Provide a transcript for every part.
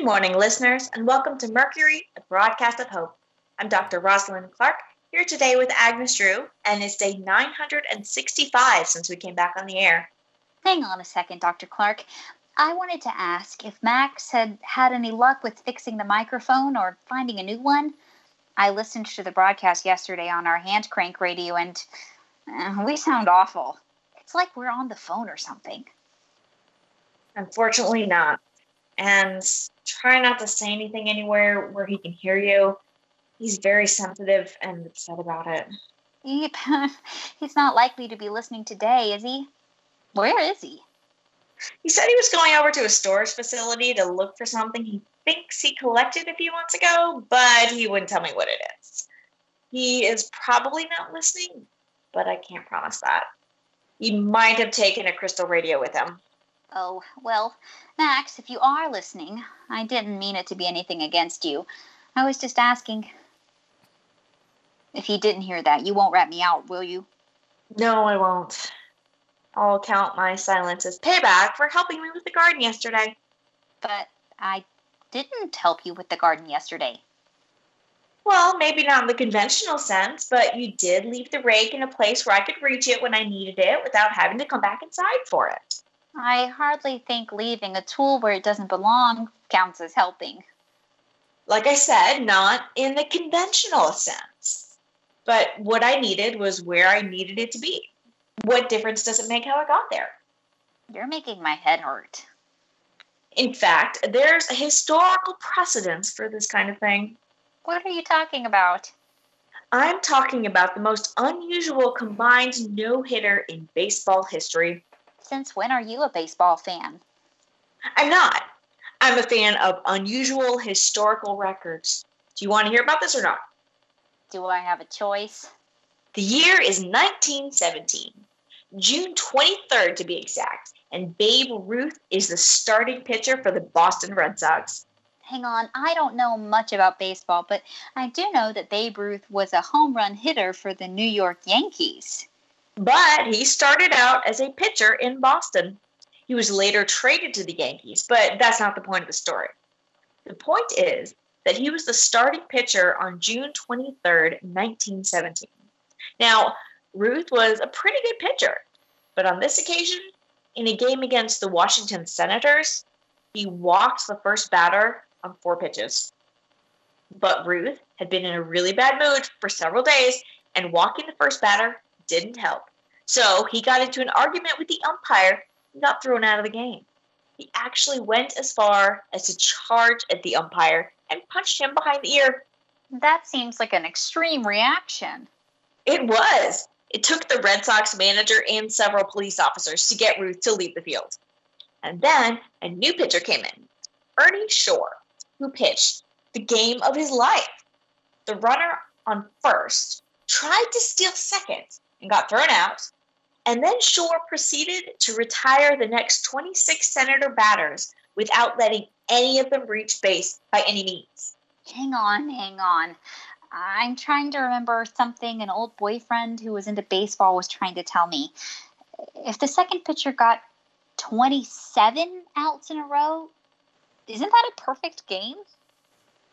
Good morning, listeners, and welcome to Mercury, a broadcast of hope. I'm Dr. Rosalind Clark, here today with Agnes Drew, and it's day 965 since we came back on the air. Hang on a second, Dr. Clark. I wanted to ask if Max had any luck with fixing the microphone or finding a new one. I listened to the broadcast yesterday on our hand crank radio, and we sound awful. It's like we're on the phone or something. Unfortunately not. And try not to say anything anywhere where he can hear you. He's very sensitive and upset about it. Yep. He's not likely to be listening today, is he? Where is he? He said he was going over to a storage facility to look for something he thinks he collected a few months ago, but he wouldn't tell me what it is. He is probably not listening, but I can't promise that. He might have taken a crystal radio with him. Oh, well, Max, if you are listening, I didn't mean it to be anything against you. I was just asking. If he didn't hear that, you won't rat me out, will you? No, I won't. I'll count my silence as payback for helping me with the garden yesterday. But I didn't help you with the garden yesterday. Well, maybe not in the conventional sense, but you did leave the rake in a place where I could reach it when I needed it without having to come back inside for it. I hardly think leaving a tool where it doesn't belong counts as helping. Like I said, not in the conventional sense. But what I needed was where I needed it to be. What difference does it make how I got there? You're making my head hurt. In fact, there's a historical precedence for this kind of thing. What are you talking about? I'm talking about the most unusual combined no-hitter in baseball history. Since when are you a baseball fan? I'm not. I'm a fan of unusual historical records. Do you want to hear about this or not? Do I have a choice? The year is 1917, June 23rd to be exact, and Babe Ruth is the starting pitcher for the Boston Red Sox. Hang on, I don't know much about baseball, but I do know that Babe Ruth was a home run hitter for the New York Yankees. But he started out as a pitcher in Boston. He was later traded to the Yankees, but that's not the point of the story. The point is that he was the starting pitcher on June 23rd, 1917. Now, Ruth was a pretty good pitcher, but on this occasion, in a game against the Washington Senators, he walked the first batter on 4 pitches. But Ruth had been in a really bad mood for several days, and walking the first batter didn't help. So he got into an argument with the umpire and got thrown out of the game. He actually went as far as to charge at the umpire and punched him behind the ear. That seems like an extreme reaction. It was. It took the Red Sox manager and several police officers to get Ruth to leave the field. And then a new pitcher came in, Ernie Shore, who pitched the game of his life. The runner on first tried to steal second and got thrown out, and then Shore proceeded to retire the next 26 Senator batters without letting any of them reach base by any means. Hang on. I'm trying to remember something an old boyfriend who was into baseball was trying to tell me. If the second pitcher got 27 outs in a row, isn't that a perfect game?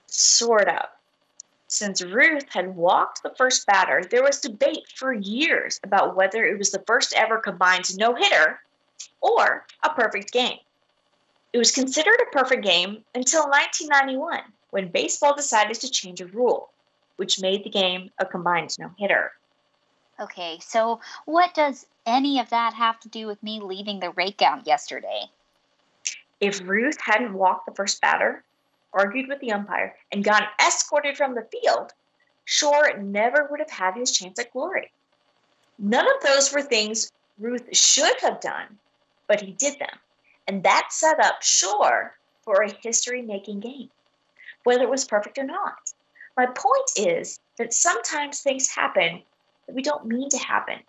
Sort of. Since Ruth had walked the first batter, there was debate for years about whether it was the first ever combined no-hitter or a perfect game. It was considered a perfect game until 1991, when baseball decided to change a rule, which made the game a combined no-hitter. Okay, so what does any of that have to do with me leaving the rake out yesterday? If Ruth hadn't walked the first batter, argued with the umpire, and got escorted from the field, Shore never would have had his chance at glory. None of those were things Ruth should have done, but he did them. And that set up Shore for a history-making game, whether it was perfect or not. My point is that sometimes things happen that we don't mean to happen,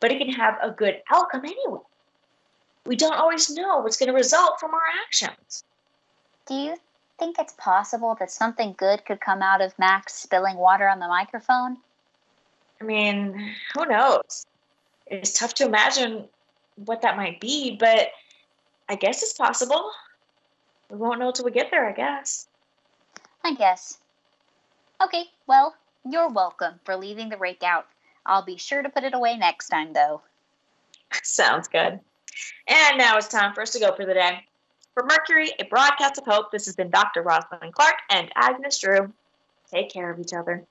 but it can have a good outcome anyway. We don't always know what's going to result from our actions. Do you think it's possible that something good could come out of Max spilling water on the microphone? I mean, who knows? It's tough to imagine what that might be, but I guess it's possible. We won't know till we get there, I guess. I guess. Okay, well, you're welcome for leaving the rake out. I'll be sure to put it away next time, though. Sounds good. And now it's time for us to go for the day. For Mercury, a broadcast of hope, this has been Dr. Rosalind Clark and Agnes Drew. Take care of each other.